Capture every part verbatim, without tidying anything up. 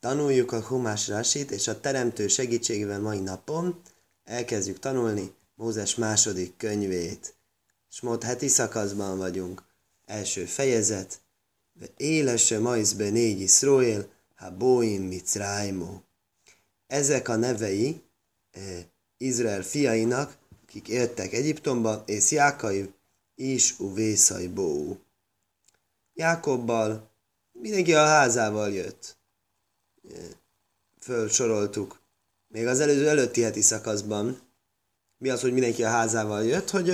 Tanuljuk a Humás Rasit, és a Teremtő segítségével mai napon elkezdjük tanulni Mózes második könyvét. Smot heti szakaszban vagyunk. Első fejezet. Élesse majszbe négy Iszróél, ha bóim micrájmó. Ezek a nevei eh, Izrael fiainak, akik éltek Egyiptomban, és Jákaiv is uvészajbó. Jákobbal, mindenki a házával jött. Fölsoroltuk. Még az előző előtti heti szakaszban. Mi az, hogy mindenki a házával jött, hogy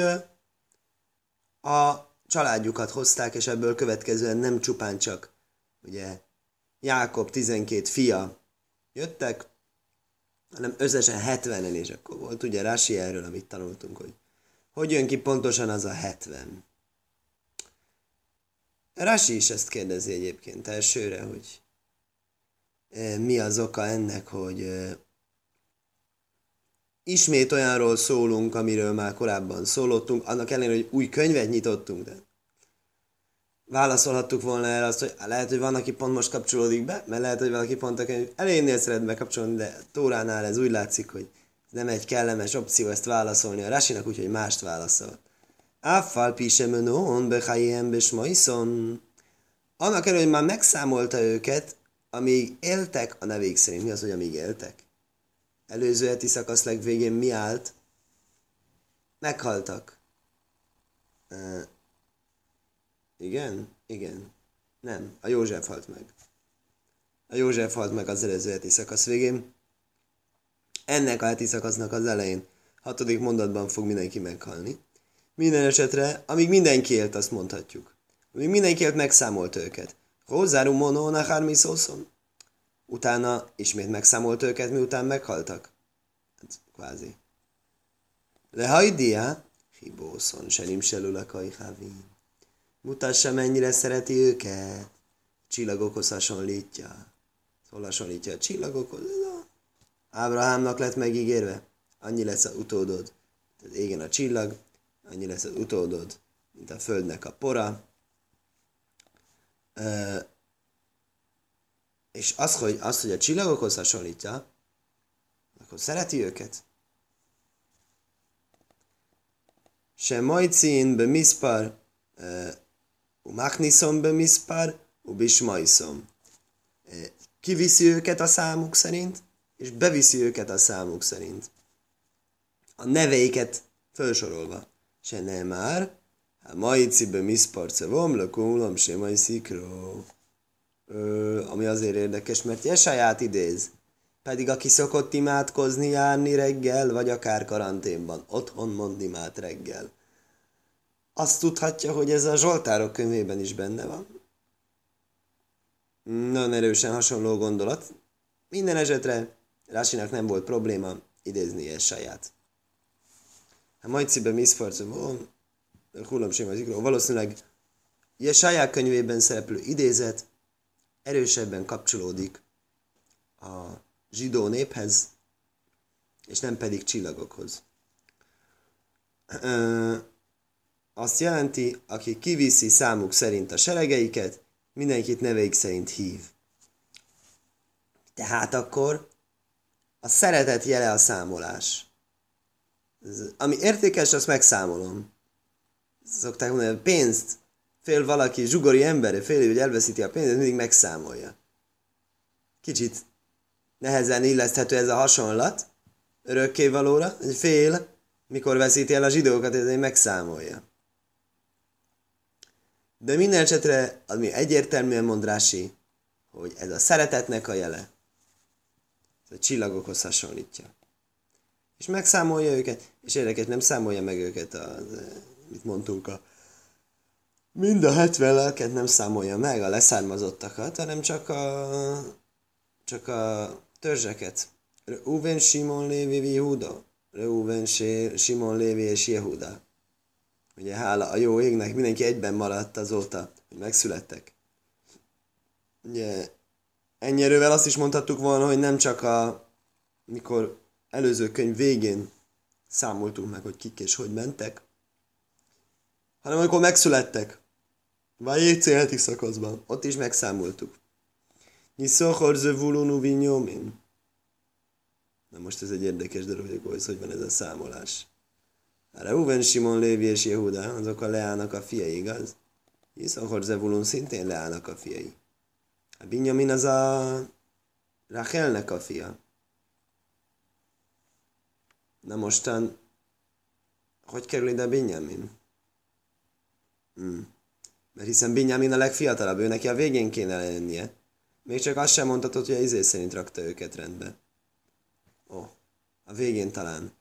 a családjukat hozták, és ebből következően nem csupán csak, ugye, Jákob tizenkét fia jöttek, hanem összesen hetvenen, és akkor volt ugye Rashi erről, amit tanultunk, hogy hogy jön ki pontosan az a hetven. Rashi is ezt kérdezi egyébként elsőre, hogy mi az oka ennek, hogy ismét olyanról szólunk, amiről már korábban szólottunk, annak ellenére, hogy új könyvet nyitottunk, de válaszolhattuk volna el azt, hogy lehet, hogy van, aki pont most kapcsolódik be, mert lehet, hogy valaki pont a könyv elejénél szeret bekapcsolni, de Tóránál ez úgy látszik, hogy nem egy kellemes opció ezt válaszolni a Rashinak, úgyhogy mást válaszol. Áffal pisemenón, bechajem, besmaiszon. Annak ellenére, hogy már megszámolta őket, amíg éltek a nevék szerint. Mi az, hogy amíg éltek? Előző heti szakasz legvégén mi állt? Meghaltak. Uh, igen? Igen. Nem. A József halt meg. A József halt meg az előző heti szakasz végén. Ennek a heti szakasznak az elején, hatodik mondatban fog mindenki meghalni. Minden esetre, amíg mindenki élt, azt mondhatjuk. Amíg mindenki élt, megszámolt őket. Hózáru monó nahármi szószon. Utána ismét megszámolt őket, miután meghaltak. Hát, kvázi. Lehajdia, hibószon, senim se lulakai havin. Mutassa, mennyire szereti őket. Csillagokhoz hasonlítja. Szóval hasonlítja a csillagokhoz. Ábrahámnak lett megígérve. Annyi lesz az utódod. Tehát égen a csillag, annyi lesz az utódod, mint a földnek a pora. Ö, és az hogy, az, hogy a csillagokhoz hasonlítja, akkor szereti őket. Se majcin be miszpar, u machniszom be miszpar, u bismajszom. Kiviszi őket a számuk szerint, és beviszi őket a számuk szerint. A neveiket felsorolva. Se nem már, a maicibe miszparcevom, lakulom, se majszikról. Ö, ami azért érdekes, mert Jesáját idéz. Pedig aki szokott imádkozni, járni reggel, vagy akár karanténban, otthon mond imát reggel. Azt tudhatja, hogy ez a Zsoltárok könyvében is benne van. Nagyon erősen hasonló gondolat. Minden esetre Rashinak nem volt probléma idézni Jesaját. A majcibe miszparcevom, lakulom, se majszikról. Valószínűleg Jesaja könyvében szereplő idézet erősebben kapcsolódik a zsidó néphez, és nem pedig csillagokhoz. Ö, azt jelenti, aki kiviszi számuk szerint a seregeiket, mindenkit neveik szerint hív. Tehát akkor a szeretet jele a számolás. Ez, ami értékes, azt megszámolom. Szokták mondani, pénzt fél valaki zsugori emberre, fél hogy elveszíti a pénzét, mindig megszámolja. Kicsit nehezen illeszthető ez a hasonlat örökkévalóra, hogy fél, mikor veszíti el a zsidókat, ezért megszámolja. De minden esetre, ami egyértelműen mond Rashi, hogy ez a szeretetnek a jele, ez a csillagokhoz hasonlítja. És megszámolja őket, és érdekes, nem számolja meg őket, az, mit mondtunk a mind a hetven lelket nem számolja meg, a leszármazottakat, hanem csak a, csak a törzseket. Reuven, Simon, Lévi, Jehuda. Reuven, Simon, Lévi és Jehuda. Ugye hála a jó égnek, mindenki egyben maradt azóta, hogy megszülettek. Ugye ennyi erővel azt is mondhattuk volna, hogy nem csak a, mikor előző könyv végén számoltunk meg, hogy kik és hogy mentek, hanem amikor megszülettek. Vagy egy célhetik szakaszban. Ott is megszámoltuk. Nyiszokor zövulunu vinyomin. Na most ez egy érdekes dolog, hogy hogy van ez a számolás. Reuven, Simon, Lévi és Jehuda, azok a Leának a fiai, igaz? Nyiszokor zövulun szintén Leának a fiai. A Binyamin az a Rachelnek a fia. Na mostan, hogy kerül ide a Binyamin? Hm. Mert hiszen Binyamin a legfiatalabb, ő neki a végén kéne lennie. Még csak azt sem mondhatod, hogy a izé szerint rakta őket rendbe. Ó, oh, a végén talán.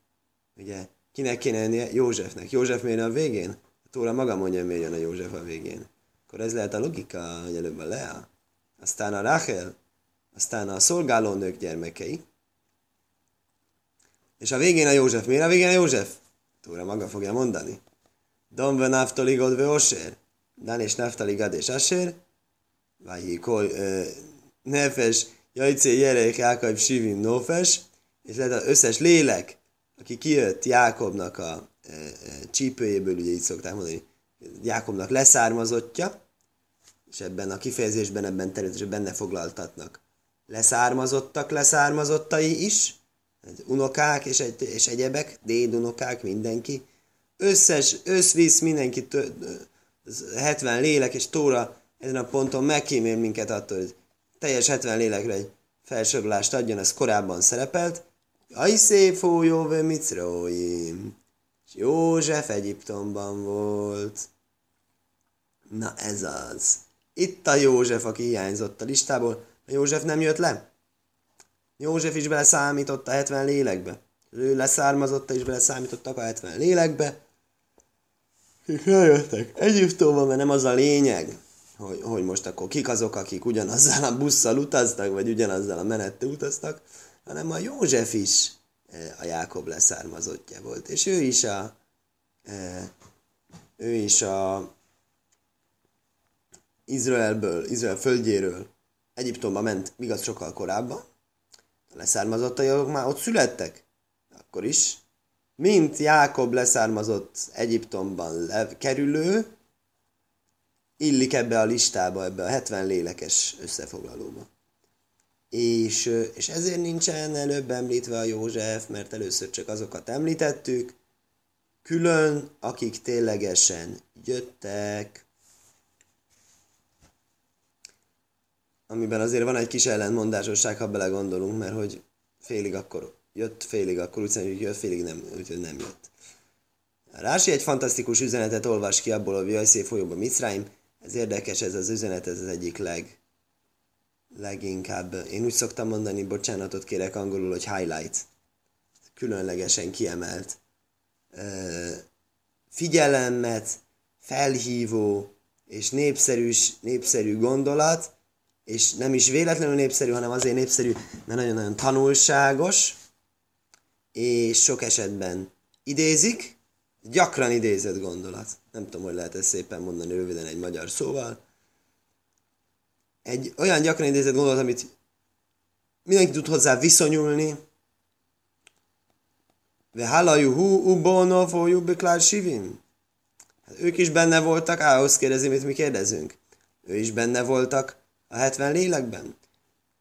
Ugye, kinek kéne lennie? Józsefnek. József miért a végén? A Tóra maga mondja, miért jön a József a végén. Akkor ez lehet a logika, hogy előbb a Lea. Aztán a Rachel, aztán a szolgálónők gyermekei. És a végén a József. Miért a végén a József? A Tóra maga fogja mondani. Dom ve Naftali God ve Osher. Dan és Naftali Gad és Asher. Vájjé kol nefes jajcé gyerek Jákob Sivim Nófes. És lehet az összes lélek, aki kijött Jákobnak a ö, ö, csípőjéből, ugye így szokták mondani, Jákobnak leszármazottja, és ebben a kifejezésben, ebben természetesen benne foglaltatnak leszármazottak, leszármazottai is, unokák és, egy, és egyebek, dédunokák, mindenki, összes, összvisz mindenki, tő, hetven lélek, és Tóra ezen a ponton megkímél minket attól, hogy teljes hetven lélekre egy felsorolást adjon, az korábban szerepelt. Aj szép fójóvő Micróim. És József Egyiptomban volt. Na ez az. Itt a József, aki hiányzott a listából. A József nem jött le. József is beleszámított a hetven lélekbe. Ő leszármazotta is beleszámítottak a hetven lélekbe. Kik eljöttek Egyiptomban, mert nem az a lényeg. Hogy, hogy most akkor kik azok, akik ugyanazzal a busszal utaztak, vagy ugyanazzal a menettel utaztak, hanem a József is a Jákob leszármazottja volt. És ő is a... ő is a... Izraelből, Izrael földjéről Egyiptomba ment, igaz sokkal korábban. A leszármazottai azok már ott születtek. Akkor is. Mint Jákob leszármazott Egyiptomban lev- kerülő, illik ebbe a listába, ebbe a hetven lélekes összefoglalóba. És, és ezért nincsen előbb említve a József, mert először csak azokat említettük, külön, akik ténylegesen jöttek. Amiben azért van egy kis ellentmondásosság, ha belegondolunk, mert hogy félig akkor jött, félig akkor úgy szerint, hogy jött, félig nem, úgyhogy nem jött. Rási egy fantasztikus üzenetet olvas ki abból a Jajszé folyóban Micráim. Ez érdekes, ez az üzenet, ez az egyik leg, leginkább. Én úgy szoktam mondani, bocsánatot kérek angolul, hogy highlight. Különlegesen kiemelt. Uh, figyelemet, felhívó és népszerűs, népszerű gondolat, és nem is véletlenül népszerű, hanem azért népszerű, mert nagyon-nagyon tanulságos, és sok esetben idézik, gyakran idézett gondolat. Nem tudom, hogy lehet ezt szépen mondani röviden egy magyar szóval. Egy olyan gyakran idézett gondolat, amit mindenki tud hozzá viszonyulni. Ve halajú hú ubonov hojú beklár sivim. Hát ők is benne voltak, ához kérdezi, mit mi kérdezünk. Ő is benne voltak a hetven lélekben.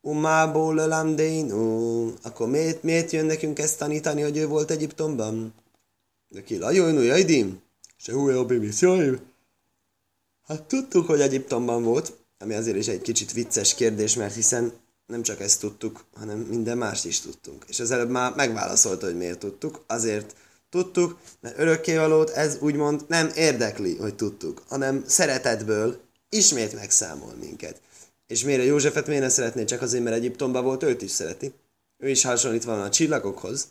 Umából lelám dénú. Akkor miért, miért jön nekünk ezt tanítani, hogy ő volt Egyiptomban? De ki lajon ujjaidim, se ujjabbim is jaim. Hát tudtuk, hogy Egyiptomban volt, ami azért is egy kicsit vicces kérdés, mert hiszen nem csak ezt tudtuk, hanem minden mást is tudtunk. És az előbb már megválaszolta, hogy miért tudtuk. Azért tudtuk, mert örökkévalót ez úgymond nem érdekli, hogy tudtuk, hanem szeretetből ismét megszámol minket. És miért a Józsefet miért ne szeretné? Csak azért, mert Egyiptomban volt, őt is szereti. Ő is hasonlítva van a csillagokhoz.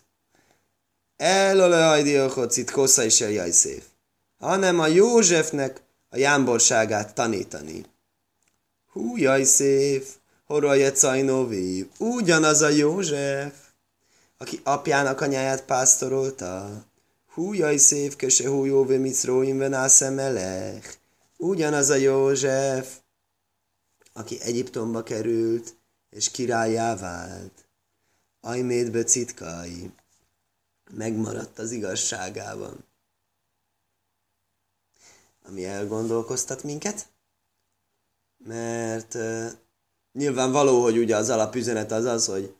Hanem a Józsefnek a jámborságát tanítani. Hú, Jajszéf, horolje cajnovi, ugyanaz a József, aki apjának anyáját pásztorolta. Hú, Jajszéf, köse hú, jóvé micróim venászem elech. Ugyanaz a József, aki Egyiptomba került, és királlyá vált. Ajmédbe citkai. Megmaradt az igazságában. Ami elgondolkoztat minket, mert Nyilvánvaló, hogy ugye az alapüzenet az az, hogy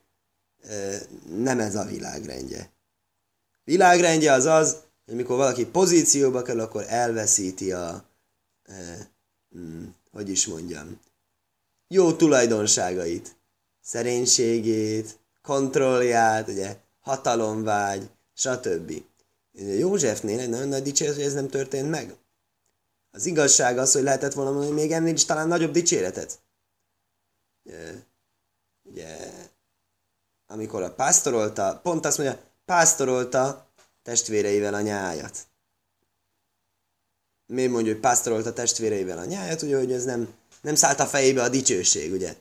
nem ez a világrendje. Világrendje az az, hogy mikor valaki pozícióba kell, akkor elveszíti a, hogy is mondjam, jó tulajdonságait, szerénységét, kontrollját, ugye, hatalomvágy, stb. Józsefnél egy nagyon nagy dicséret, hogy ez nem történt meg. Az igazság az, hogy lehetett volna mondani, hogy még ennél is talán nagyobb dicséretet. Ugye, amikor a pásztorolta, pont azt mondja, pásztorolta testvéreivel a nyájat. Miért mondja, hogy pásztorolta testvéreivel a nyájat? Ugye, hogy ez nem, nem szállt a fejébe a dicsőség, ugye?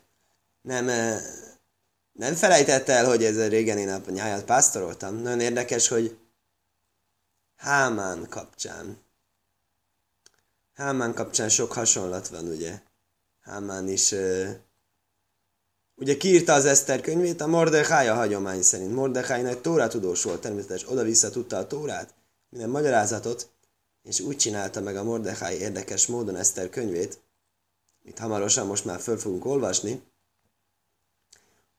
Nem, nem felejtette el, hogy ez régen én a nyájat pásztoroltam. Nagyon érdekes, hogy Hámán kapcsán. Hámán kapcsán sok hasonlat van, ugye? Hámán is... Ugye kiírta az Eszter könyvét, a Mordechai a hagyomány szerint. Mordechai nagy tóratudós volt, természetesen oda-vissza tudta a tórát, minden magyarázatot, és úgy csinálta meg a Mordechai érdekes módon Eszter könyvét, itt hamarosan most már föl fogunk olvasni,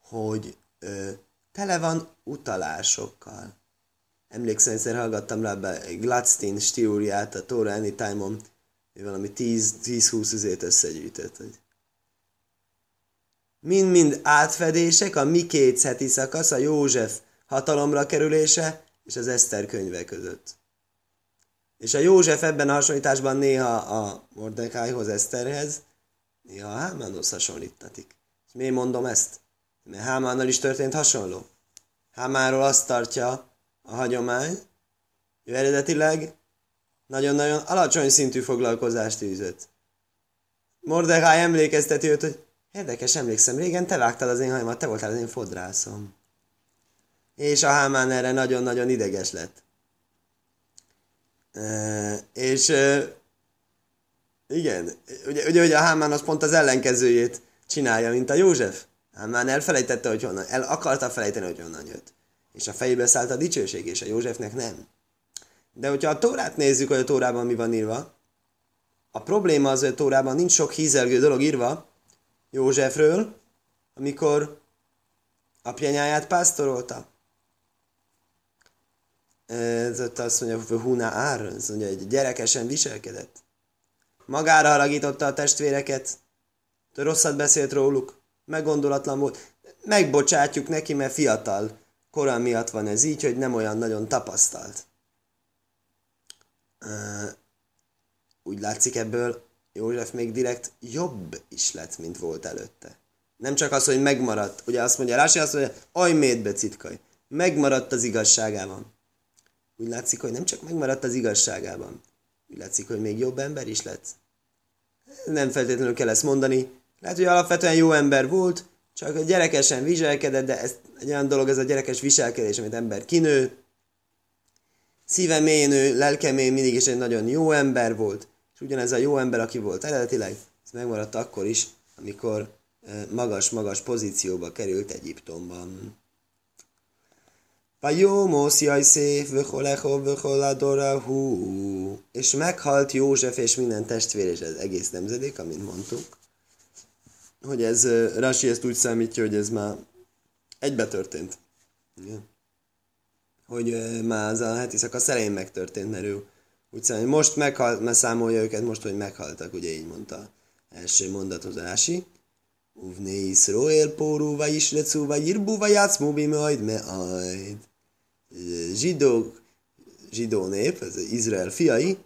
hogy ö, tele van utalásokkal. Emlékszem, egyszer hallgattam rá be Gladstein stíúriát a Tóra Anytime-on, ő valami tíz-húsz üzét összegyűjtött, hogy mind-mind átfedések, a Mikétz heti szakasz, a József hatalomra kerülése és az Eszter könyve között. És a József ebben a hasonlításban néha a Mordechaihoz, Eszterhez, néha a Hámánhoz hasonlítatik. És miért mondom ezt? Mert Hámánnal is történt hasonló. Hámánról azt tartja a hagyomány, ő eredetileg nagyon-nagyon alacsony szintű foglalkozást űzött. Mordechai emlékezteti őt, hogy érdekes, emlékszem, régen te vágtad az én hajamat, te voltál az én fodrászom. És a Hámán erre nagyon-nagyon ideges lett. E, és e, igen, ugye, ugye, ugye a Hámán az pont az ellenkezőjét csinálja, mint a József. Hámán elfelejtette, hogy honnan, el akarta felejteni, hogy honnan jött. És a fejébe szállt a dicsőség, és a Józsefnek nem. De hogyha a Tórát nézzük, hogy a Tórában mi van írva, a probléma az, hogy a Tórában nincs sok hízelgő dolog írva, Józsefről, amikor apja nyáját pásztorolta. Ez ott azt mondja, hogy Huna Ár, azt mondja, hogy gyerekesen viselkedett. Magára haragította a testvéreket, rosszat beszélt róluk, meggondolatlan volt. Megbocsátjuk neki, mert fiatal kora miatt van ez így, hogy nem olyan nagyon tapasztalt. Úgy látszik ebből, József még direkt jobb is lett, mint volt előtte. Nem csak az, hogy megmaradt. Ugye azt mondja, Rási azt mondja, ajméd be citkaj. Megmaradt az igazságában. Úgy látszik, hogy nem csak megmaradt az igazságában. Úgy látszik, hogy még jobb ember is lett. Nem feltétlenül kell ezt mondani. Lehet, hogy alapvetően jó ember volt, csak gyerekesen viselkedett, de ez egy olyan dolog, ez a gyerekes viselkedés, amit ember kinő. Szíve mély nő, lelke mély, mindig is egy nagyon jó ember volt. Ugyanez a jó ember, aki volt eredetileg, ez megmaradt akkor is, amikor magas-magas pozícióba került Egyiptomban. És meghalt József és minden testvér és az egész nemzedék, amint mondtuk, hogy ez, Rashi ezt úgy számítja, hogy ez már egybe történt. Hogy már az a heti szakasz elején megtörtént, mert ő úgy szerint, most meghalt, mert számolja őket most, hogy meghaltak, ugye így mondta első mondathoz a Rási. Uvné Iszroél pórúva is lecúva irbúva játszmúbi majd meajd. Zsidók, zsidó nép, ez Izrael fiai,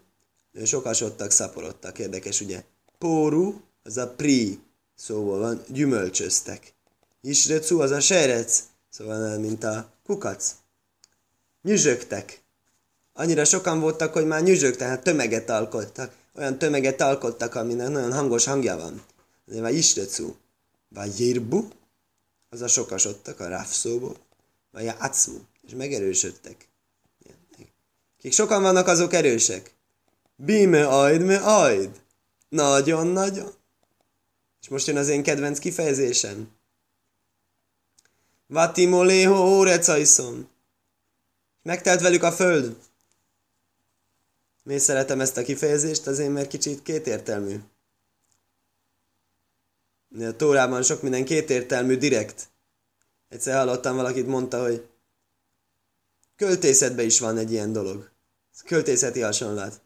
sokasodtak, szaporodtak. Érdekes, ugye? Pórú, az a pri, szóval van, gyümölcsöztek. Isrecú, az a serec, szóval mint a kukac. Nyüzsögtek. Annyira sokan voltak, hogy már nyüzsögtek, hát tömeget alkottak. Olyan tömeget alkottak, aminek nagyon hangos hangja van. Ez már isrecú. Vagy jirbu, az a sokasodtak a ráfszóból. Vagy acmu, és megerősödtek. Kik sokan vannak, azok erősek. Bíme ajd, me ajd. Nagyon-nagyon. És most jön az én kedvenc kifejezésem. Vatimolého órecajszom. Megtelt velük a föld. Miért szeretem ezt a kifejezést? Azért, mert kicsit kétértelmű. A Tórában sok minden kétértelmű direkt. Egyszer hallottam valakit mondta, hogy költészetben is van egy ilyen dolog. Ez költészeti hasonlat.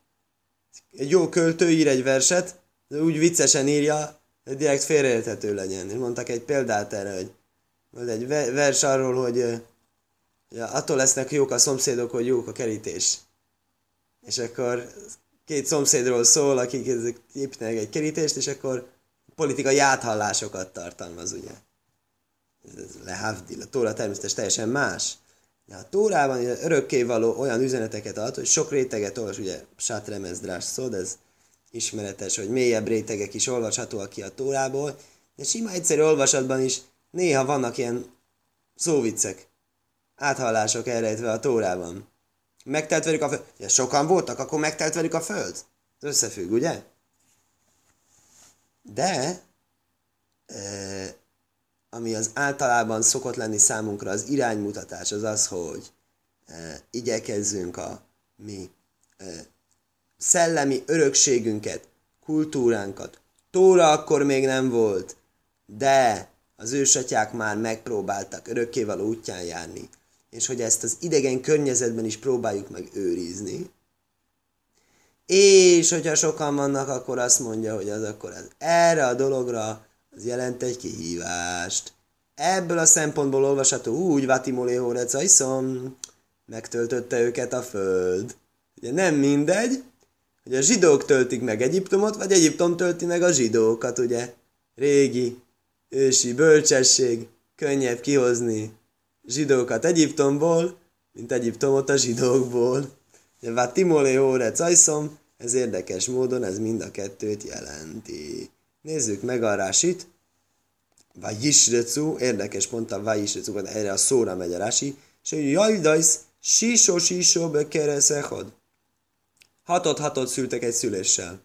Egy jó költő ír egy verset, úgy viccesen írja, hogy direkt félreérthető legyen. És mondtak egy példát erre, hogy volt egy vers arról, hogy ja, attól lesznek jók a szomszédok, hogy jók a kerítés. És akkor két szomszédról szól, akik építenek egy kerítést, és akkor politikai áthallásokat tartalmaz, ugye. Lehavdil, a Tóra természetesen teljesen más. De a Tórában örökkévaló olyan üzeneteket ad, hogy sok réteget olvas, ugye sátremesdrás szó, de ez ismeretes, hogy mélyebb rétegek is olvashatóak ki a Tórából, de sima egyszerű olvasatban is néha vannak ilyen szóviccek, áthallások elrejtve a Tórában. Megtelt velük a föld. Ja, sokan voltak, akkor megtelt velük a föld. Ez összefügg, ugye? De, e, ami az általában szokott lenni számunkra az iránymutatás, az az, hogy e, igyekezzünk a mi e, szellemi örökségünket, kultúránkat. Tóra akkor még nem volt, de az ősatyák már megpróbáltak örökkévaló útján járni, és hogy ezt az idegen környezetben is próbáljuk meg őrizni. És hogyha sokan vannak, akkor azt mondja, hogy az akkor az erre a dologra az jelent egy kihívást. Ebből a szempontból olvasható úgy, Vatimolé Hórecajszom, megtöltötte őket a föld. Ugye nem mindegy, hogy a zsidók töltik meg Egyiptomot, vagy Egyiptom tölti meg a zsidókat, ugye? Régi, ősi bölcsesség, könnyebb kihozni zsidókat Egyiptomból, mint Egyiptomot a zsidókból. De Vatimolé Hórecajszom, ez érdekes módon, ez mind a kettőt jelenti. Nézzük meg a Rásit. Vajisrecu, érdekes pont a Vajisrecu, erre a szóra megy a Rási. És hogy jajdajsz, sísó-sísó bekereszechod. Hatot-hatot szültek egy szüléssel.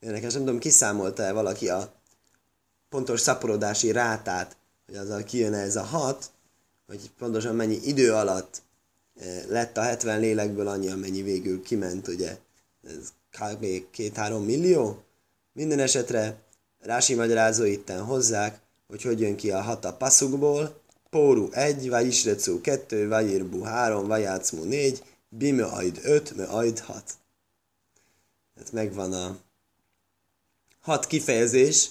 Érdekes, nem tudom, kiszámolta-e valaki a pontos szaporodási rátát, hogy azzal kijön-e ez a hat, hogy pontosan mennyi idő alatt lett a hetven lélekből annyi, amennyi végül kiment, ugye? Ez kb. két-három millió. Minden esetre Rási magyarázó itten hozzák, hogy hogy jön ki a hat a paszukból. Póru egy, Vajisrecu kettő, Vajirbu három, Vajátszmu négy, Bime ajd öt, me ajd hat. Tehát megvan a hat kifejezés,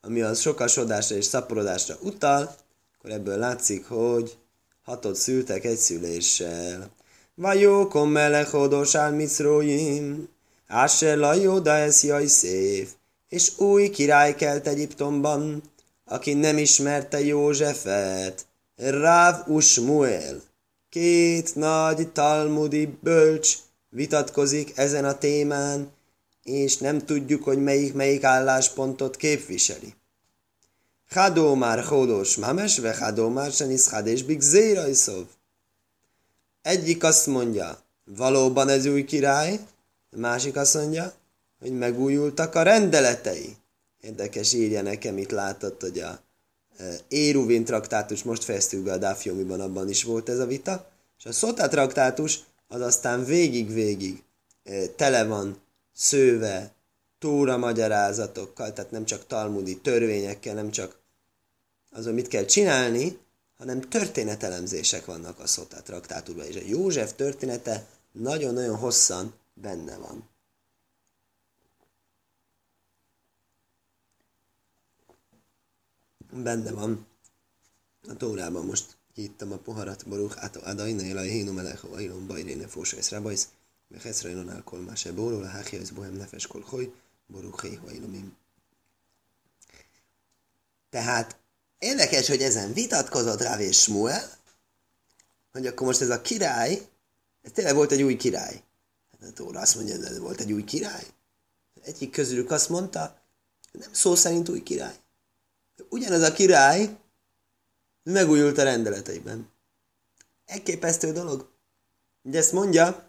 ami az sokasodásra és szaporodásra utal, akkor ebből látszik, hogy hatot szültek egy szüléssel. Vajókom melechodós álmiszróim, Ásser lajóda ez jaj szép, és új király kelt Egyiptomban, aki nem ismerte Józsefet, Ráv Usmuel. Két nagy talmudi bölcs vitatkozik ezen a témán, és nem tudjuk, hogy melyik-melyik álláspontot képviseli. Chadó már chodós mames, ve chadó már senisz chadés bigzérajszov. Egyik azt mondja, valóban ez új király, a másik azt mondja, hogy megújultak a rendeletei. Érdekes, írja nekem, itt látott, hogy a Éruvin traktátus, most fejeztük be a Dáfjomiban, abban is volt ez a vita, és a Szotá traktátus az aztán végig-végig tele van szőve, Tóra magyarázatokkal, tehát nem csak talmudi törvényekkel, nem csak azon mit kell csinálni, hanem történetelemzések vannak a Szotá traktátusban, és a József története nagyon-nagyon hosszan benne van. Benne van a Tórában. Most hittem a poharat, Baruch Ato Adaina Elai Hinum Elechova Ilom Bajréne Fósa Eszrabajsz Vecheszra Ilon Alkol Máse Bóró Láhákja Ez Bohem Nefes Kolhoj Baruch Héhova Ilomim. Tehát érdekes, hogy ezen vitatkozott Ráv és Smuel, hogy akkor most ez a király, ez tényleg volt egy új király. A Tóra azt mondja, hogy volt egy új király. Egyik közülük azt mondta, nem szó szerint új király. Ugyanaz a király megújult a rendeleteiben. Elképesztő dolog. Ugye ezt mondja,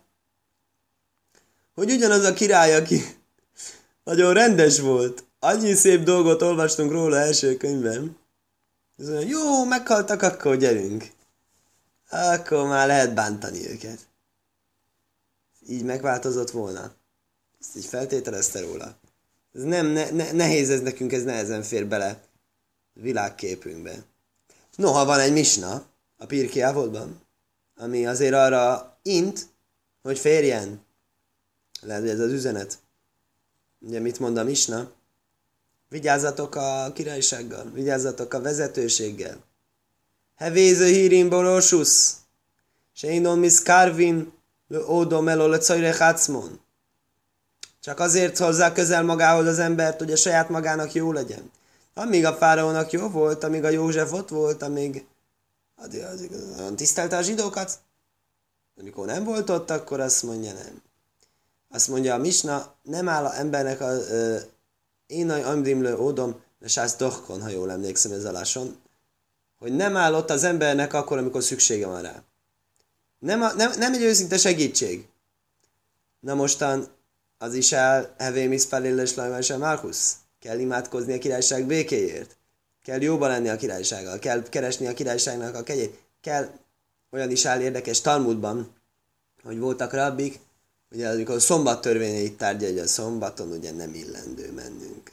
hogy ugyanaz a király, aki nagyon rendes volt. Annyi szép dolgot olvastunk róla első könyvben. Azt mondja, jó, meghaltak, akkor gyerünk. Akkor már lehet bántani őket. Így megváltozott volna. Ezt így feltételezte róla. Ez nem ne, ne, nehéz, ez nekünk, ez nehezen fér bele világképünkbe. Noha van egy misna a Pirkei Avotban, ami azért arra int, hogy férjen. Lehet, hogy ez az üzenet. Ugye mit mond a misna? Vigyázzatok a királysággal, vigyázzatok a vezetőséggel. Hevéző hírim boroshusz, se indon miszkárvin, ódom elol a cajrech ácmon. Csak azért hozzá közel magához az embert, hogy a saját magának jó legyen. Amíg a fáraónak jó volt, amíg a József ott volt, amíg tisztelte a zsidókat, amikor nem volt ott, akkor azt mondja nem. Azt mondja a misna, nem áll a embernek a én nagy amdimlő ódom, és az dohkon, ha jól emlékszem ez aláson, hogy nem áll ott az embernek akkor, amikor szüksége van rá. Nem, a, nem, nem egy őszinte segítség. Na mostan az is áll, hevé miszpálélés lajmása Márkusz. Kell imádkozni a királyság békéért. Kell jóban lenni a királysággal. Kell keresni a királyságnak a kegyét. Kell, olyan is áll érdekes Talmudban, hogy voltak rabbik, ugye amikor a szombat törvényeit tárgyalja, hogy a szombaton ugye nem illendő mennünk.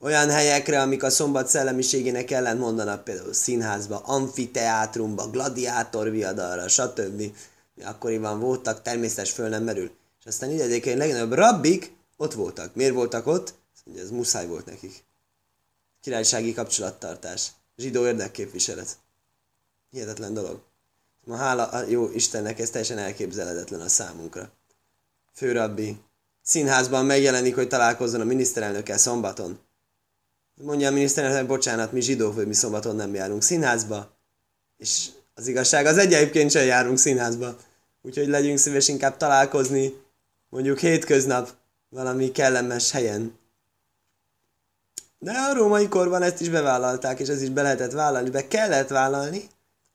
Olyan helyekre, amik a szombat szellemiségének ellen mondanak, például színházba, amfiteátrumba, gladiátorviadalra, stb. Akkoriban voltak, természetes föl nem merül. És aztán így egyébként legnagyobb rabbik ott voltak. Miért voltak ott? Ugye ez muszáj volt nekik. Királysági kapcsolattartás. Zsidó érdekképviselet. Hihetetlen dolog. Ma hála jó Istennek, ez teljesen elképzelhetetlen a számunkra. Főrabbi. Színházban megjelenik, hogy találkozzon a miniszterelnökkel szombaton. Mondja a miniszterelnök, bocsánat, mi zsidók, hogy mi szombaton nem járunk színházba. És az igazság az egyébként sem járunk színházba. Úgyhogy legyünk szíves inkább találkozni, mondjuk hétköznap, valami kellemes helyen. De a római korban ezt is bevállalták, és ez is be lehetett vállalni, be kellett vállalni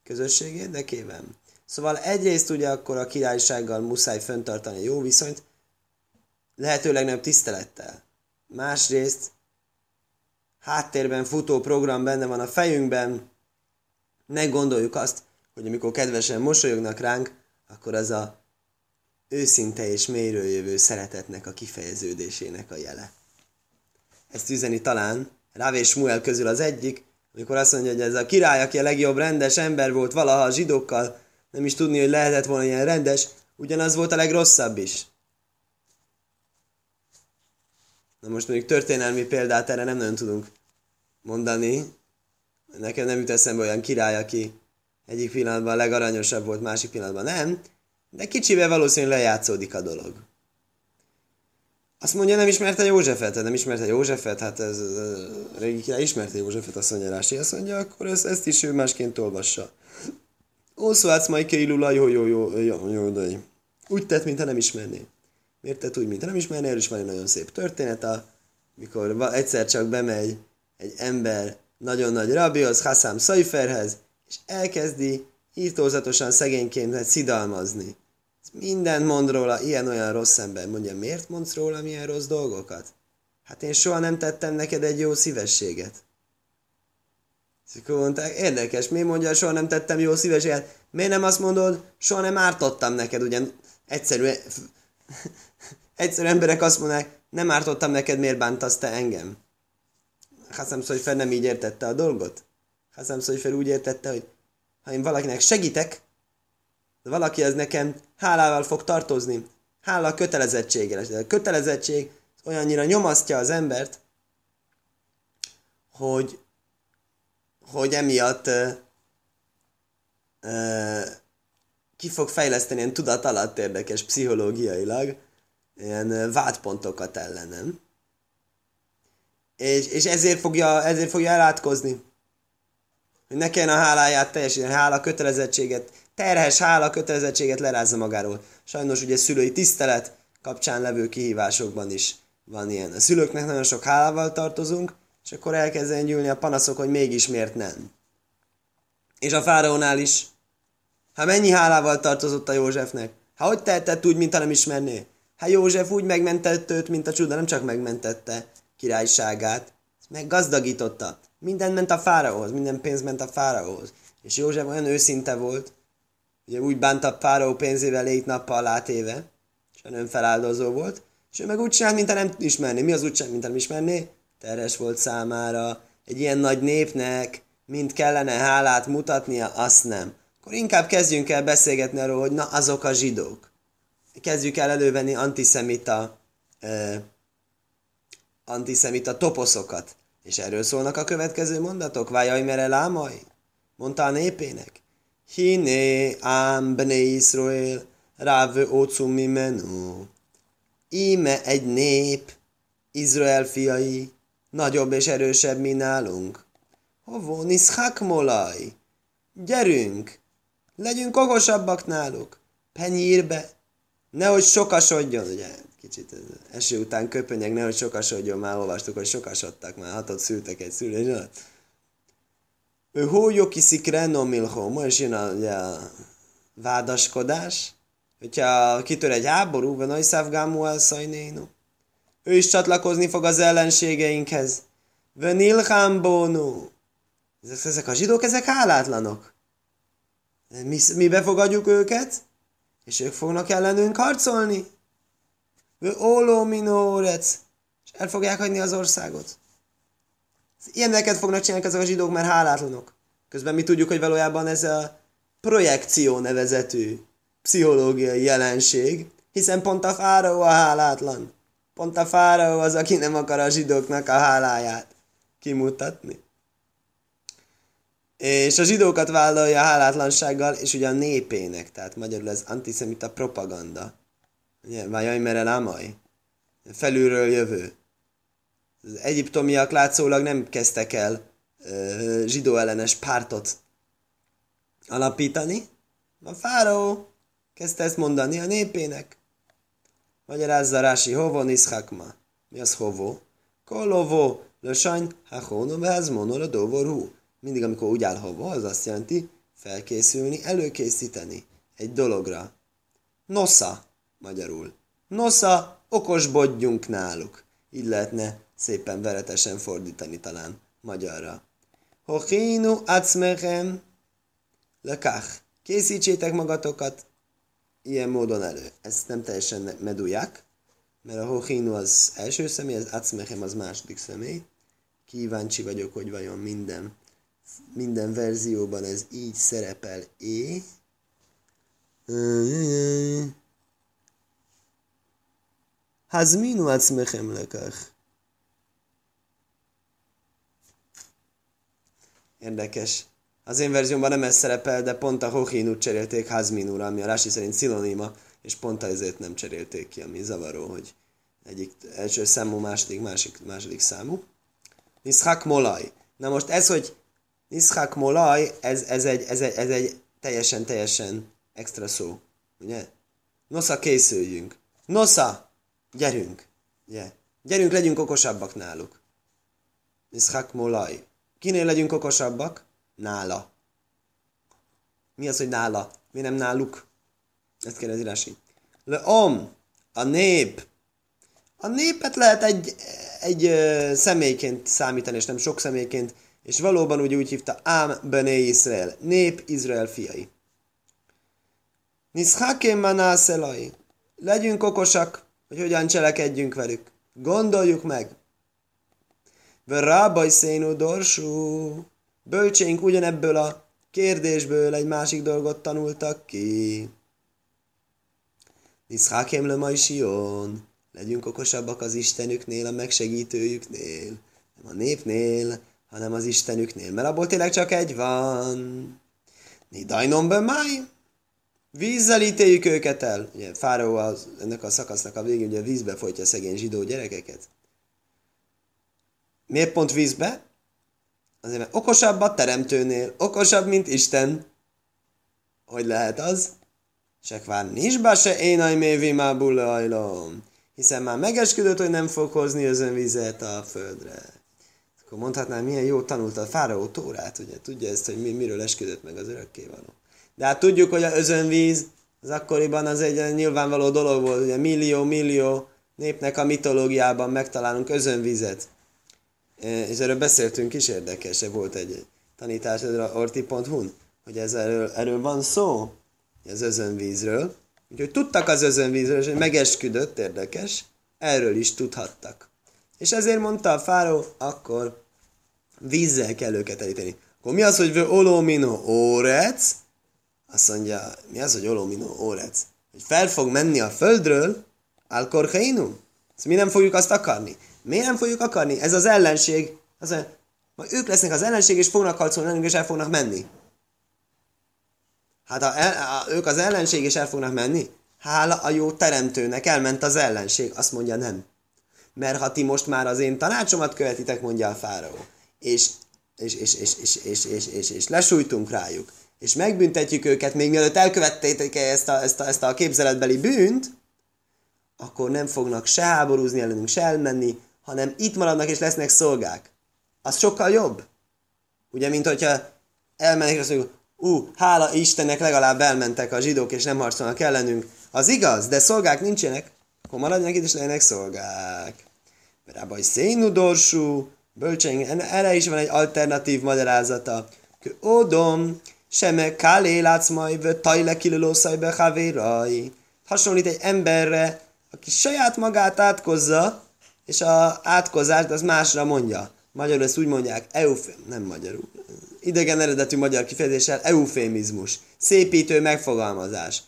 közösség érdekében. Szóval egyrészt ugye akkor a királysággal muszáj fenntartani jó viszonyt, lehetőleg nem tisztelettel. Másrészt háttérben futó program benne van a fejünkben, ne gondoljuk azt, hogy amikor kedvesen mosolyognak ránk, akkor az a őszinte és mélyről jövő szeretetnek a kifejeződésének a jele. Ezt üzeni talán Ráv és Smuel közül az egyik, amikor azt mondja, hogy ez a király, aki a legjobb rendes ember volt valaha a zsidókkal, nem is tudni, hogy lehetett volna ilyen rendes, ugyanaz volt a legrosszabb is. Na most mondjuk történelmi példát erre nem nagyon tudunk mondani. Nekem nem jut eszembe olyan király, aki egyik pillanatban a legaranyosabb volt, másik pillanatban nem, de kicsivel valószínűleg lejátszódik a dolog. Azt mondja, nem ismerte Józsefet, nem ismerte Józsefet, hát ez, ez, ez régi király ismerte Józsefet, azt mondja Rási, azt mondja, akkor ezt, ezt is ő másként olvassa. Ószvác majke illula, jó, jó, jó, jó, jó, de úgy tett, mintha nem ismerné. Miért tett úgy, mintha nem ismerné? Erről is van egy nagyon szép történet, amikor egyszer csak bemegy egy ember nagyon nagy rabbihoz, Hasszám Szajferhez, és elkezdi írtózatosan szegényként szidalmazni. Mindent mond róla, ilyen-olyan rossz ember. Mondja, miért mondsz róla milyen rossz dolgokat? Hát én soha nem tettem neked egy jó szívességet. Szóval mondták, érdekes, miért mondja, soha nem tettem jó szívességet? Miért nem azt mondod, soha nem ártottam neked? Ugyan egyszerű, egyszerű emberek azt mondják, nem ártottam neked, miért bántasz te engem? Hasszám Szajfer nem így értette a dolgot. Hasszám Szajfer úgy értette, hogy ha én valakinek segítek, de valaki ez nekem hálával fog tartozni. Hála a kötelezettségre. A kötelezettség olyannyira nyomasztja az embert, hogy, hogy emiatt uh, uh, ki fog fejleszteni ilyen tudat alatt érdekes pszichológiailag ilyen uh, vádpontokat ellenem. És, és ezért fogja, ezért fogja elátkozni. Hogy ne kelljen a háláját teljesíteni, hála kötelezettséget, terhes hála kötelezettséget lerázza magáról. Sajnos ugye szülői tisztelet kapcsán levő kihívásokban is van ilyen. A szülőknek nagyon sok hálával tartozunk, és akkor elkezden gyűlni a panaszok, hogy mégis miért nem. És a fáraónál is. Hát mennyi hálával tartozott a Józsefnek? Hát hogy tehetett úgy, mintha nem ismerné? Hát József úgy megmentett őt, mint a csuda, nem csak megmentette királyságát, meggazdagította. Minden ment a fáraóhoz, minden pénz ment a fáraóhoz. És József olyan őszinte volt, ugye úgy bánta a fáraó pénzével lét nappal látéve, és önfeláldozó volt, És ő meg úgy csinált, mintha nem ismerné. Mi az úgy csinált, mintha nem ismerné? Teres volt számára. Egy ilyen nagy népnek mind kellene hálát mutatnia, azt nem. Akkor inkább kezdjünk el beszélgetni arról, hogy na azok a zsidók. Kezdjük el elővenni antiszemita, euh, antiszemita toposzokat. És erről szólnak a következő mondatok. Vájaj mere lámaj, mondta a népének. Hiné ám bne Izrael, rávő ócumi menú. Íme egy nép, Izrael fiai, nagyobb és erősebb, mint nálunk. Hovon iszhak molaj, gyerünk, legyünk okosabbak náluk, penyírbe, nehogy sokasodjon, ugye, kicsit eső után köpönyeg, nehogy sokasodjon, már olvastuk, hogy sokasodtak, már hatot szültek egy szülés alatt. Ő hólyok iszik renomilhó, ma is jön a, ugye, a vádaskodás, hogyha kitör egy háború, van ajszávgámú elszajnénu. Ő is csatlakozni fog az ellenségeinkhez. Venilhámbónu. Ezek, ezek a zsidók, ezek hálátlanok. Mi, mi befogadjuk őket, és ők fognak ellenünk harcolni. Völóminórec. És el fogják hagyni az országot. Ilyeneket fognak csinálni ezek a zsidók, mert hálátlanok. Közben mi tudjuk, hogy valójában ez a projekció nevezetű pszichológiai jelenség, hiszen pont a fáraó a hálátlan. Pont a fáraó az, aki nem akar a zsidóknak a háláját kimutatni. És a zsidókat vállalja a hálátlansággal, és ugye a népének, tehát magyarul ez antiszemita propaganda. Vájaj, mere lámaj. Felülről jövő. Az egyiptomiak látszólag nem kezdtek el ö, zsidó ellenes pártot alapítani. A fáraó kezdte ezt mondani a népének. Magyarázza Rási, hovon iszhakma. Mi az hovó? Kolovó, lösany, hachónom, ez monora dovorú. Mindig, amikor úgy áll hovó, az azt jelenti felkészülni, előkészíteni egy dologra. Nosza, magyarul. Nosza, okosbodjunk náluk. Így lehetne szépen veretesen fordítani talán magyarra. Hochinu acmechem lekach. Készítsétek magatokat ilyen módon elő. Ezt nem teljesen medúják, mert a hochinu az első személy, az acmechem az második személy. Kíváncsi vagyok, hogy vajon minden, minden verzióban ez így szerepel-é. Hazminu acmechem lekach. Érdekes. Az én verziómban nem ez szerepel, de pont a hochinút cserélték hazminúra, ami a Rási szerint szinonima, és pont ezért nem cserélték ki, ami zavaró, hogy egyik első számú, második, másik, második számú. Niszhak molaj. Na most ez, hogy niszhak molaj, ez, ez, egy, ez, egy, ez egy teljesen, teljesen extra szó. Ugye? Nosza, készüljünk. Nosza, gyerünk. Ugye? Gyerünk, legyünk okosabbak náluk. Niszhak molaj. Kinél legyünk okosabbak? Nála. Mi az, hogy nála? Mi nem náluk? Ezt kérdezi Rási. Leom, a nép. A népet lehet egy, egy ö, személyként számítani, és nem sok személyként, és valóban úgy, úgy hívta ám bené Izrael. Nép Izrael fiai. Niszhakem manászelai. Legyünk okosak, hogy hogyan cselekedjünk velük. Gondoljuk meg. Verrábaj szénú dorsú. Bölcsénk ugyanebből a kérdésből egy másik dolgot tanultak ki. Niszhákém le mai Sion. Legyünk okosabbak az Istenüknél, a megsegítőjüknél. Nem a népnél, hanem az Istenüknél. Mert abból tényleg csak egy van. Nidajnom be máj. Vízzel ítéljük őket el. Ugye Fáraó az, ennek a szakasznak a végén, ugye vízbe folytja szegény zsidó gyerekeket. Miért pont vízbe? Azért, mert okosabb a teremtőnél, okosabb, mint Isten. Hogy lehet az? Sekvár nincs bá se énaj mévi má bulajlom. Hiszen már megesküdött, hogy nem fog hozni özönvizet a földre. Akkor mondhatnám, milyen jó tanulta a fáraó tórát, ugye? Tudja ezt, hogy mi, miről esküdött meg az örökkévaló. De hát tudjuk, hogy az özönvíz az akkoriban az egy nyilvánvaló dolog volt, ugye millió-millió népnek a mitológiában megtalálunk özönvizet. És erről beszéltünk is, érdekes, volt egy tanítás orti pont hu-n, hogy ez erről, erről van szó, az özönvízről. Úgyhogy tudtak az özönvízről, és megesküdött, érdekes, erről is tudhattak. És ezért mondta a fáraó, akkor vízzel kell őket elíteni. Akkor mi az, hogy vő olómino órec? Azt mondja, mi az, hogy olómino órec? Hogy fel fog menni a földről, alkorchainum. Szóval mi nem fogjuk azt akarni. Miért nem fogjuk akarni? Ez az ellenség. Az a... Majd ők lesznek az ellenség, és fognak harcolni, és el fognak menni. Hát ha, el, ha ők az ellenség, és el fognak menni, hála a jó teremtőnek, elment az ellenség. Azt mondja, nem. Mert ha ti most már az én tanácsomat követitek, mondja a fáraó, és, és, és, és, és, és, és, és, és lesújtunk rájuk, és megbüntetjük őket, még mielőtt elkövették ezt a, ezt a, ezt a képzeletbeli bűnt, akkor nem fognak se háborúzni ellenünk, se elmenni, hanem itt maradnak és lesznek szolgák. Az sokkal jobb. Ugye, mint hogyha elmennek, és azt mondjuk, ú, hála Istennek, legalább elmentek a zsidók, és nem harcolnak ellenünk. Az igaz, de szolgák nincsenek, akkor maradjanak itt, és legyenek szolgák. Rábaj szénú dorsú, bölcsen, erre is van egy alternatív magyarázata. Kő ódom, seme kálé látszmajv, tajle kilulószajbe havéraj. Hasonlít egy emberre, aki saját magát átkozza, és a átkozást az másra mondja. Magyarul ezt úgy mondják, eufém, nem magyarul, idegen eredetű magyar kifejezéssel, eufémizmus, szépítő megfogalmazás.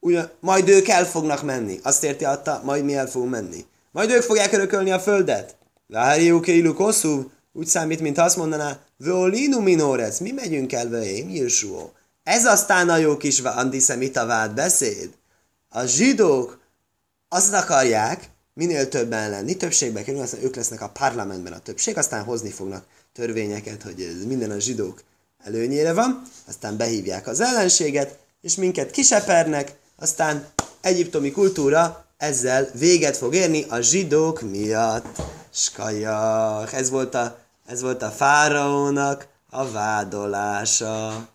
Ugyan, majd ők el fognak menni, azt érti adta, majd mi el fogunk menni. Majd ők fogják örökölni a földet. Váriuk élük hosszú, úgy számít, mint azt mondaná, Veolinu minórec, mi megyünk el veém, Jézsuó. Ez aztán a jó kis antiszemita vált beszéd. A zsidók azt akarják, minél többen lenni, többségbe kerülnek, aztán ők lesznek a parlamentben a többség, aztán hozni fognak törvényeket, hogy ez minden a zsidók előnyére van, aztán behívják az ellenséget, és minket kisepernek, aztán egyiptomi kultúra ezzel véget fog érni a zsidók miatt. Skajach, ez volt a, ez volt a fáraónak a vádolása.